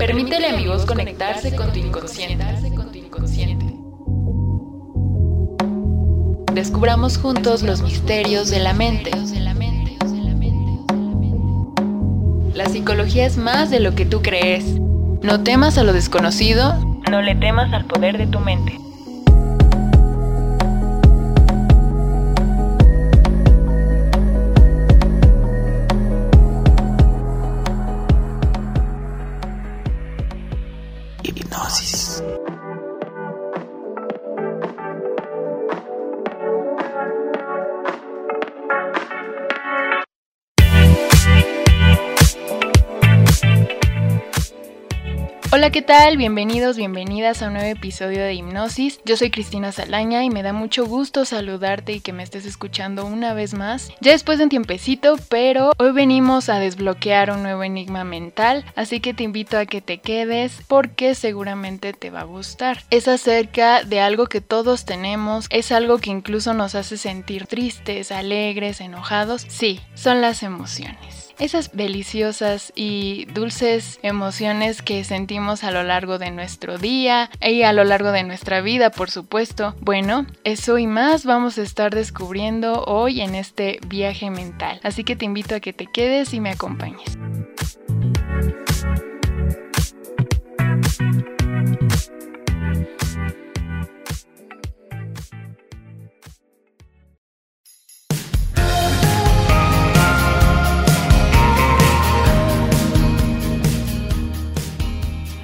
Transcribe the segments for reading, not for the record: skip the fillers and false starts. Permítele a mi voz conectarse con tu inconsciente. Descubramos juntos los misterios de la mente. La psicología es más de lo que tú crees. No temas a lo desconocido, no le temas al poder de tu mente. Hipnosis. Hola, ¿qué tal? Bienvenidos, bienvenidas a un nuevo episodio de Hipnosis. Yo soy Cristina Zalaña y me da mucho gusto saludarte y que me estés escuchando una vez más. Ya después de un tiempecito, pero hoy venimos a desbloquear un nuevo enigma mental, así que te invito a que te quedes porque seguramente te va a gustar. Es acerca de algo que todos tenemos, es algo que incluso nos hace sentir tristes, alegres, enojados. Sí, son las emociones. Esas deliciosas y dulces emociones que sentimos a lo largo de nuestro día y a lo largo de nuestra vida, por supuesto. Bueno, eso y más vamos a estar descubriendo hoy en este viaje mental. Así que te invito a que te quedes y me acompañes.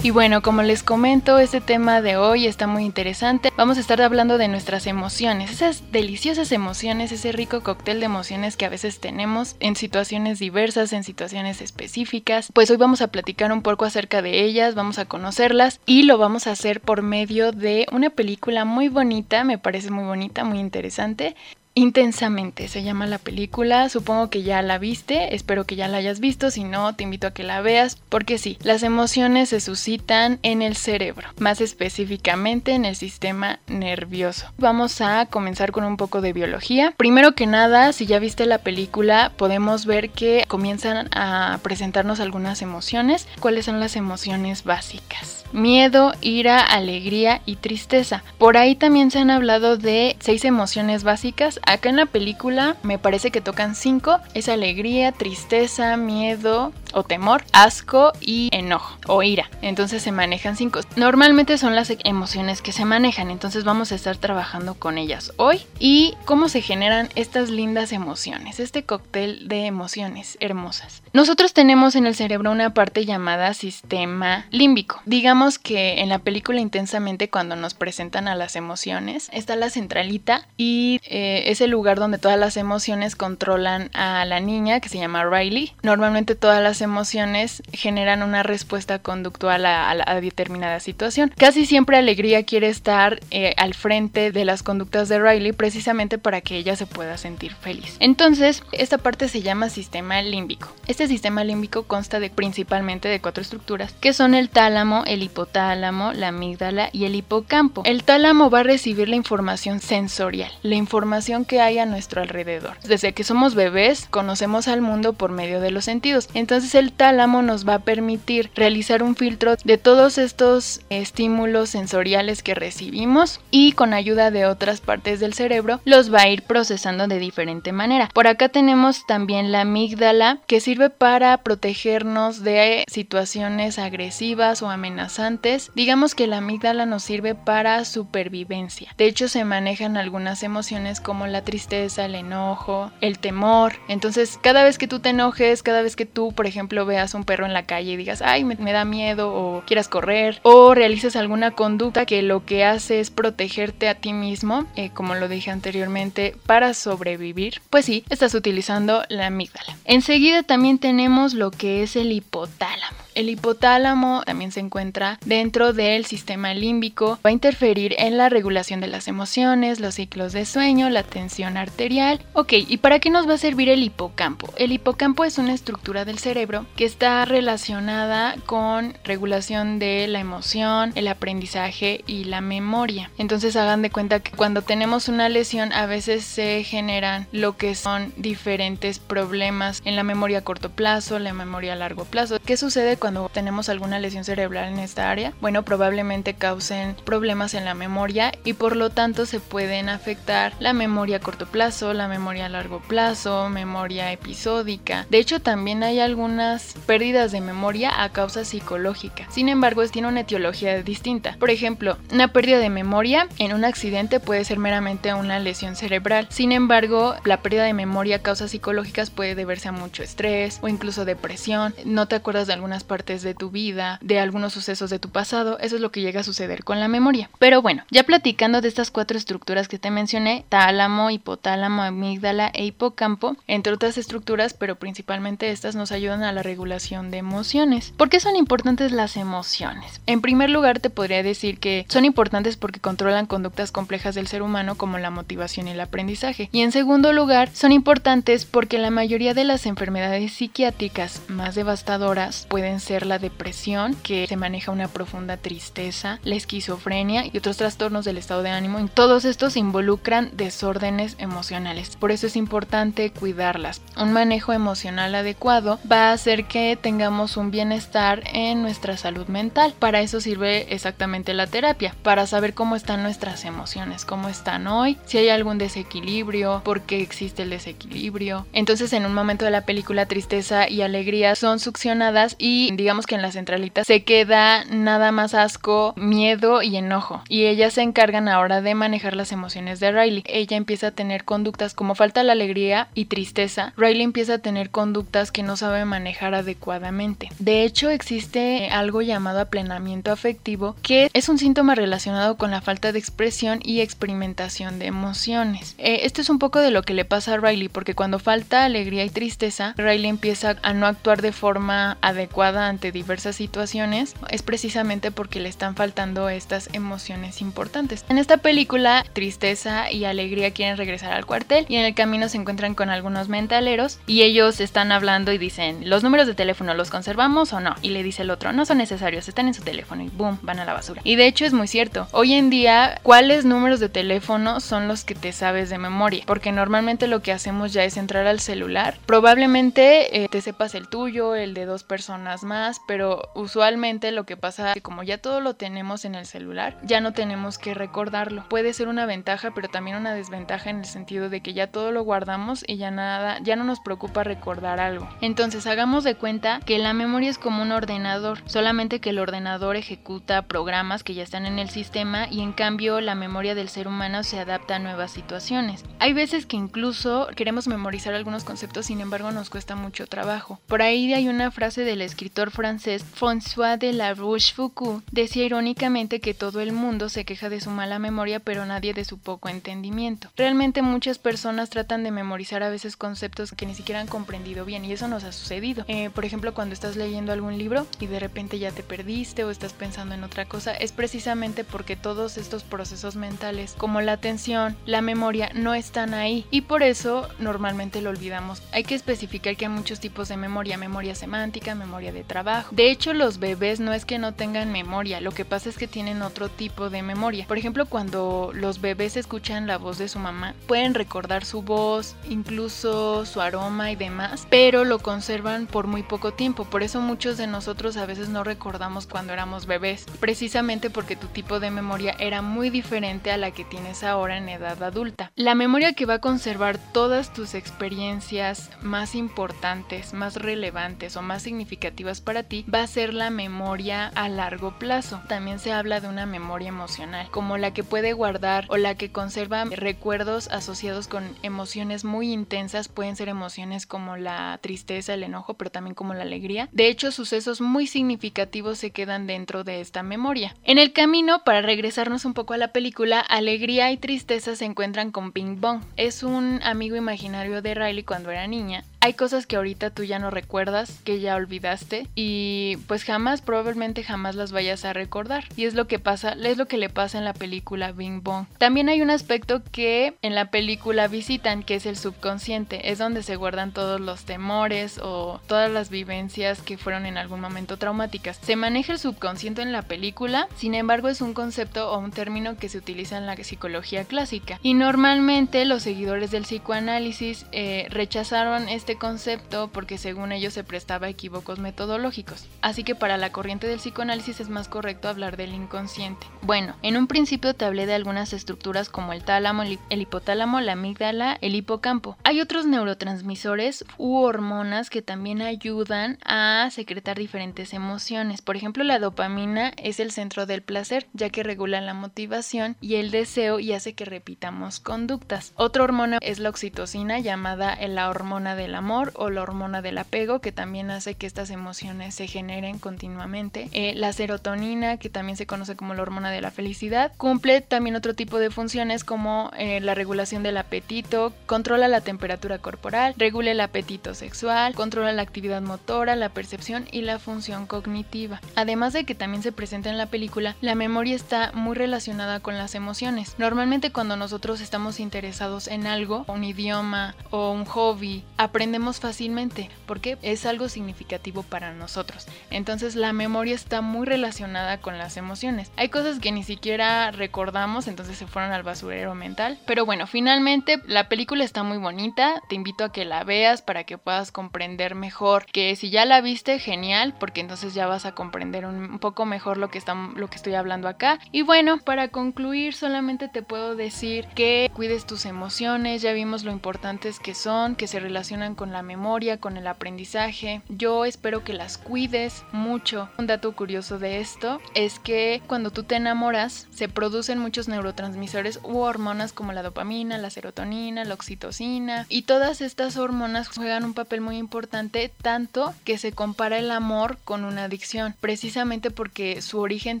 Y bueno, como les comento, este tema de hoy está muy interesante. Vamos a estar hablando de nuestras emociones, esas deliciosas emociones, ese rico cóctel de emociones que a veces tenemos en situaciones diversas, en situaciones específicas. Pues hoy vamos a platicar un poco acerca de ellas, vamos a conocerlas y lo vamos a hacer por medio de una película muy bonita, me parece muy bonita, muy interesante. Intensamente se llama la película, supongo que ya la viste, espero que ya la hayas visto, si no te invito a que la veas, porque sí, las emociones se suscitan en el cerebro, más específicamente en el sistema nervioso. Vamos a comenzar con un poco de biología. Primero que nada, si ya viste la película, podemos ver que comienzan a presentarnos algunas emociones. ¿Cuáles son las emociones básicas? Miedo, ira, alegría y tristeza. Por ahí también se han hablado de 6 emociones básicas. Acá en la película me parece que tocan 5, es alegría, tristeza, miedo o temor, asco y enojo o ira. Entonces se manejan 5. Normalmente son las emociones que se manejan, entonces vamos a estar trabajando con ellas hoy y cómo se generan estas lindas emociones, este cóctel de emociones hermosas. Nosotros tenemos en el cerebro una parte llamada sistema límbico. Digamos que en la película Intensamente, cuando nos presentan a las emociones, está la centralita y es el lugar donde todas las emociones controlan a la niña que se llama Riley. Normalmente todas las emociones generan una respuesta conductual a determinada situación. Casi siempre alegría quiere estar al frente de las conductas de Riley precisamente para que ella se pueda sentir feliz. Entonces, esta parte se llama sistema límbico. Este sistema límbico consta principalmente de 4 estructuras, que son el tálamo, el hipotálamo, la amígdala y el hipocampo. El tálamo va a recibir la información sensorial, la información que hay a nuestro alrededor. Desde que somos bebés, conocemos al mundo por medio de los sentidos. Entonces el tálamo nos va a permitir realizar un filtro de todos estos estímulos sensoriales que recibimos y con ayuda de otras partes del cerebro los va a ir procesando de diferente manera. Por acá tenemos también la amígdala, que sirve para protegernos de situaciones agresivas o amenazantes. Digamos que la amígdala nos sirve para supervivencia. De hecho, se manejan algunas emociones como la tristeza, el enojo, el temor. Entonces, cada vez que tú te enojes, cada vez que tú, por ejemplo, veas un perro en la calle y digas, ay, me da miedo, o quieras correr, o realices alguna conducta que lo que hace es protegerte a ti mismo, como lo dije anteriormente, para sobrevivir, pues sí, estás utilizando la amígdala. Enseguida también tenemos lo que es el hipotálamo. El hipotálamo también se encuentra dentro del sistema límbico, va a interferir en la regulación de las emociones, los ciclos de sueño, la tensión arterial. Ok, ¿y para qué nos va a servir el hipocampo? El hipocampo es una estructura del cerebro que está relacionada con regulación de la emoción, el aprendizaje y la memoria. Entonces hagan de cuenta que cuando tenemos una lesión a veces se generan lo que son diferentes problemas en la memoria a corto plazo, la memoria a largo plazo. ¿Qué sucede cuando cuando tenemos alguna lesión cerebral en esta área, bueno, probablemente causen problemas en la memoria y por lo tanto se pueden afectar la memoria a corto plazo, la memoria a largo plazo, memoria episódica. De hecho, también hay algunas pérdidas de memoria a causa psicológica. Sin embargo, tiene una etiología distinta. Por ejemplo, una pérdida de memoria en un accidente puede ser meramente una lesión cerebral. Sin embargo, la pérdida de memoria a causas psicológicas puede deberse a mucho estrés o incluso depresión. No te acuerdas de algunas partes de tu vida, de algunos sucesos de tu pasado. Eso es lo que llega a suceder con la memoria. Pero bueno, ya platicando de estas cuatro estructuras que te mencioné, tálamo, hipotálamo, amígdala e hipocampo, entre otras estructuras, pero principalmente estas nos ayudan a la regulación de emociones. ¿Por qué son importantes las emociones? En primer lugar, te podría decir que son importantes porque controlan conductas complejas del ser humano como la motivación y el aprendizaje. Y en segundo lugar, son importantes porque la mayoría de las enfermedades psiquiátricas más devastadoras pueden ser la depresión, que se maneja una profunda tristeza, la esquizofrenia y otros trastornos del estado de ánimo. Todos estos involucran desórdenes emocionales. Por eso es importante cuidarlas. Un manejo emocional adecuado va a hacer que tengamos un bienestar en nuestra salud mental. Para eso sirve exactamente la terapia, para saber cómo están nuestras emociones, cómo están hoy, si hay algún desequilibrio, por qué existe el desequilibrio. Entonces, en un momento de la película, tristeza y alegría son succionadas y digamos que en la centralita se queda nada más asco, miedo y enojo, y ellas se encargan ahora de manejar las emociones de Riley. Ella empieza a tener conductas como falta la alegría y tristeza. Riley empieza a tener conductas que no sabe manejar adecuadamente. De hecho, existe algo llamado aplanamiento afectivo, que es un síntoma relacionado con la falta de expresión y experimentación de emociones. Esto es un poco de lo que le pasa a Riley, porque cuando falta alegría y tristeza, Riley empieza a no actuar de forma adecuada ante diversas situaciones. Es precisamente porque le están faltando estas emociones importantes. En esta película, tristeza y alegría quieren regresar al cuartel y en el camino se encuentran con algunos mentaleros y ellos están hablando y dicen: ¿los números de teléfono los conservamos o no? Y le dice el otro: no son necesarios, están en su teléfono, y boom, van a la basura. Y de hecho es muy cierto. Hoy en día, ¿cuáles números de teléfono son los que te sabes de memoria? Porque normalmente lo que hacemos ya es entrar al celular. Probablemente te sepas el tuyo, el de dos personas más, pero usualmente lo que pasa es que como ya todo lo tenemos en el celular, ya no tenemos que recordarlo. Puede ser una ventaja, pero también una desventaja en el sentido de que ya todo lo guardamos y ya no nos preocupa recordar algo. Entonces, hagamos de cuenta que la memoria es como un ordenador, solamente que el ordenador ejecuta programas que ya están en el sistema y en cambio la memoria del ser humano se adapta a nuevas situaciones. Hay veces que incluso queremos memorizar algunos conceptos, sin embargo nos cuesta mucho trabajo. Por ahí hay una frase del escritor francés François de La Rochefoucauld, decía irónicamente que todo el mundo se queja de su mala memoria pero nadie de su poco entendimiento. Realmente muchas personas tratan de memorizar a veces conceptos que ni siquiera han comprendido bien, y eso nos ha sucedido. Por ejemplo, cuando estás leyendo algún libro y de repente ya te perdiste o estás pensando en otra cosa, es precisamente porque todos estos procesos mentales como la atención, la memoria, no están ahí y por eso normalmente lo olvidamos. Hay que especificar que hay muchos tipos de memoria: memoria semántica, memoria de trabajo. De hecho, los bebés no es que no tengan memoria, lo que pasa es que tienen otro tipo de memoria. Por ejemplo, cuando los bebés escuchan la voz de su mamá, pueden recordar su voz, incluso su aroma y demás, pero lo conservan por muy poco tiempo. Por eso muchos de nosotros a veces no recordamos cuando éramos bebés, precisamente porque tu tipo de memoria era muy diferente a la que tienes ahora en edad adulta. La memoria que va a conservar todas tus experiencias más importantes, más relevantes o más significativas para ti va a ser la memoria a largo plazo. También se habla de una memoria emocional, como la que puede guardar o la que conserva recuerdos asociados con emociones muy intensas. Pueden ser emociones como la tristeza, el enojo, pero también como la alegría. De hecho, sucesos muy significativos se quedan dentro de esta memoria. En el camino, para regresarnos un poco a la película, alegría y tristeza se encuentran con Bing Bong. Es un amigo imaginario de Riley cuando era niña. Hay cosas que ahorita tú ya no recuerdas, que ya olvidaste, y pues probablemente jamás las vayas a recordar. Y es lo que pasa, es lo que le pasa en la película Bing Bong. También hay un aspecto que en la película visitan, que es el subconsciente. Es donde se guardan todos los temores o todas las vivencias que fueron en algún momento traumáticas. Se maneja el subconsciente en la película, sin embargo es un concepto o un término que se utiliza en la psicología clásica. Y normalmente los seguidores del psicoanálisis rechazaron este este concepto porque según ellos se prestaba a equívocos metodológicos. Así que para la corriente del psicoanálisis es más correcto hablar del inconsciente. Bueno, en un principio te hablé de algunas estructuras como el tálamo, el hipotálamo, la amígdala, el hipocampo. Hay otros neurotransmisores u hormonas que también ayudan a secretar diferentes emociones. Por ejemplo, la dopamina es el centro del placer, ya que regula la motivación y el deseo y hace que repitamos conductas. Otra hormona es la oxitocina, llamada la hormona del amor o la hormona del apego, que también hace que estas emociones se generen continuamente. La serotonina, que también se conoce como la hormona de la felicidad, cumple también otro tipo de funciones como la regulación del apetito, controla la temperatura corporal, regula el apetito sexual, controla la actividad motora, la percepción y la función cognitiva. Además de que también se presenta en la película, la memoria está muy relacionada con las emociones. Normalmente cuando nosotros estamos interesados en algo, un idioma o un hobby, aprendemos fácilmente porque es algo significativo para nosotros. Entonces la memoria está muy relacionada con las emociones. Hay cosas que ni siquiera recordamos, entonces se fueron al basurero mental. Pero bueno, finalmente la película está muy bonita, te invito a que la veas para que puedas comprender mejor, que si ya la viste, genial, porque entonces ya vas a comprender un poco mejor lo que estoy hablando acá. Y bueno, para concluir solamente te puedo decir que cuides tus emociones, ya vimos lo importantes que son, que se relacionan con la memoria, con el aprendizaje. Yo espero que las cuides mucho. Un dato curioso de esto es que cuando tú te enamoras se producen muchos neurotransmisores u hormonas como la dopamina, la serotonina, la oxitocina, y todas estas hormonas juegan un papel muy importante, tanto que se compara el amor con una adicción, precisamente porque su origen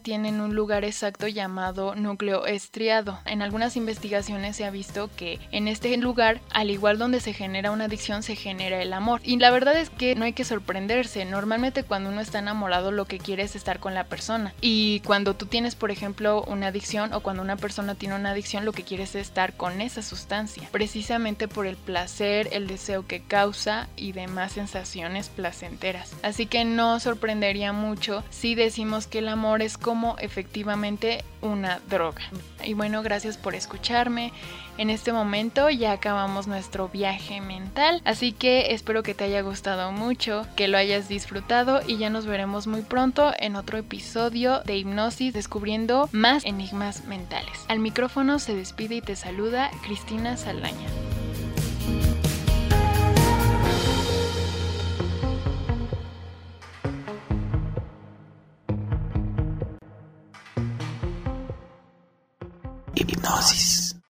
tiene en un lugar exacto llamado núcleo estriado. En algunas investigaciones se ha visto que en este lugar, al igual donde se genera una adicción, se genera el amor. Y la verdad es que no hay que sorprenderse. Normalmente cuando uno está enamorado lo que quiere es estar con la persona. Y cuando tú tienes, por ejemplo, una adicción, o cuando una persona tiene una adicción, lo que quiere es estar con esa sustancia, precisamente por el placer, el deseo que causa y demás sensaciones placenteras. Así que no sorprendería mucho si decimos que el amor es como efectivamente una droga. Y bueno, gracias por escucharme. En este momento ya acabamos nuestro viaje mental, así que espero que te haya gustado mucho, que lo hayas disfrutado, y ya nos veremos muy pronto en otro episodio de Hipnosis, descubriendo más enigmas mentales. Al micrófono se despide y te saluda Cristina Zalaña.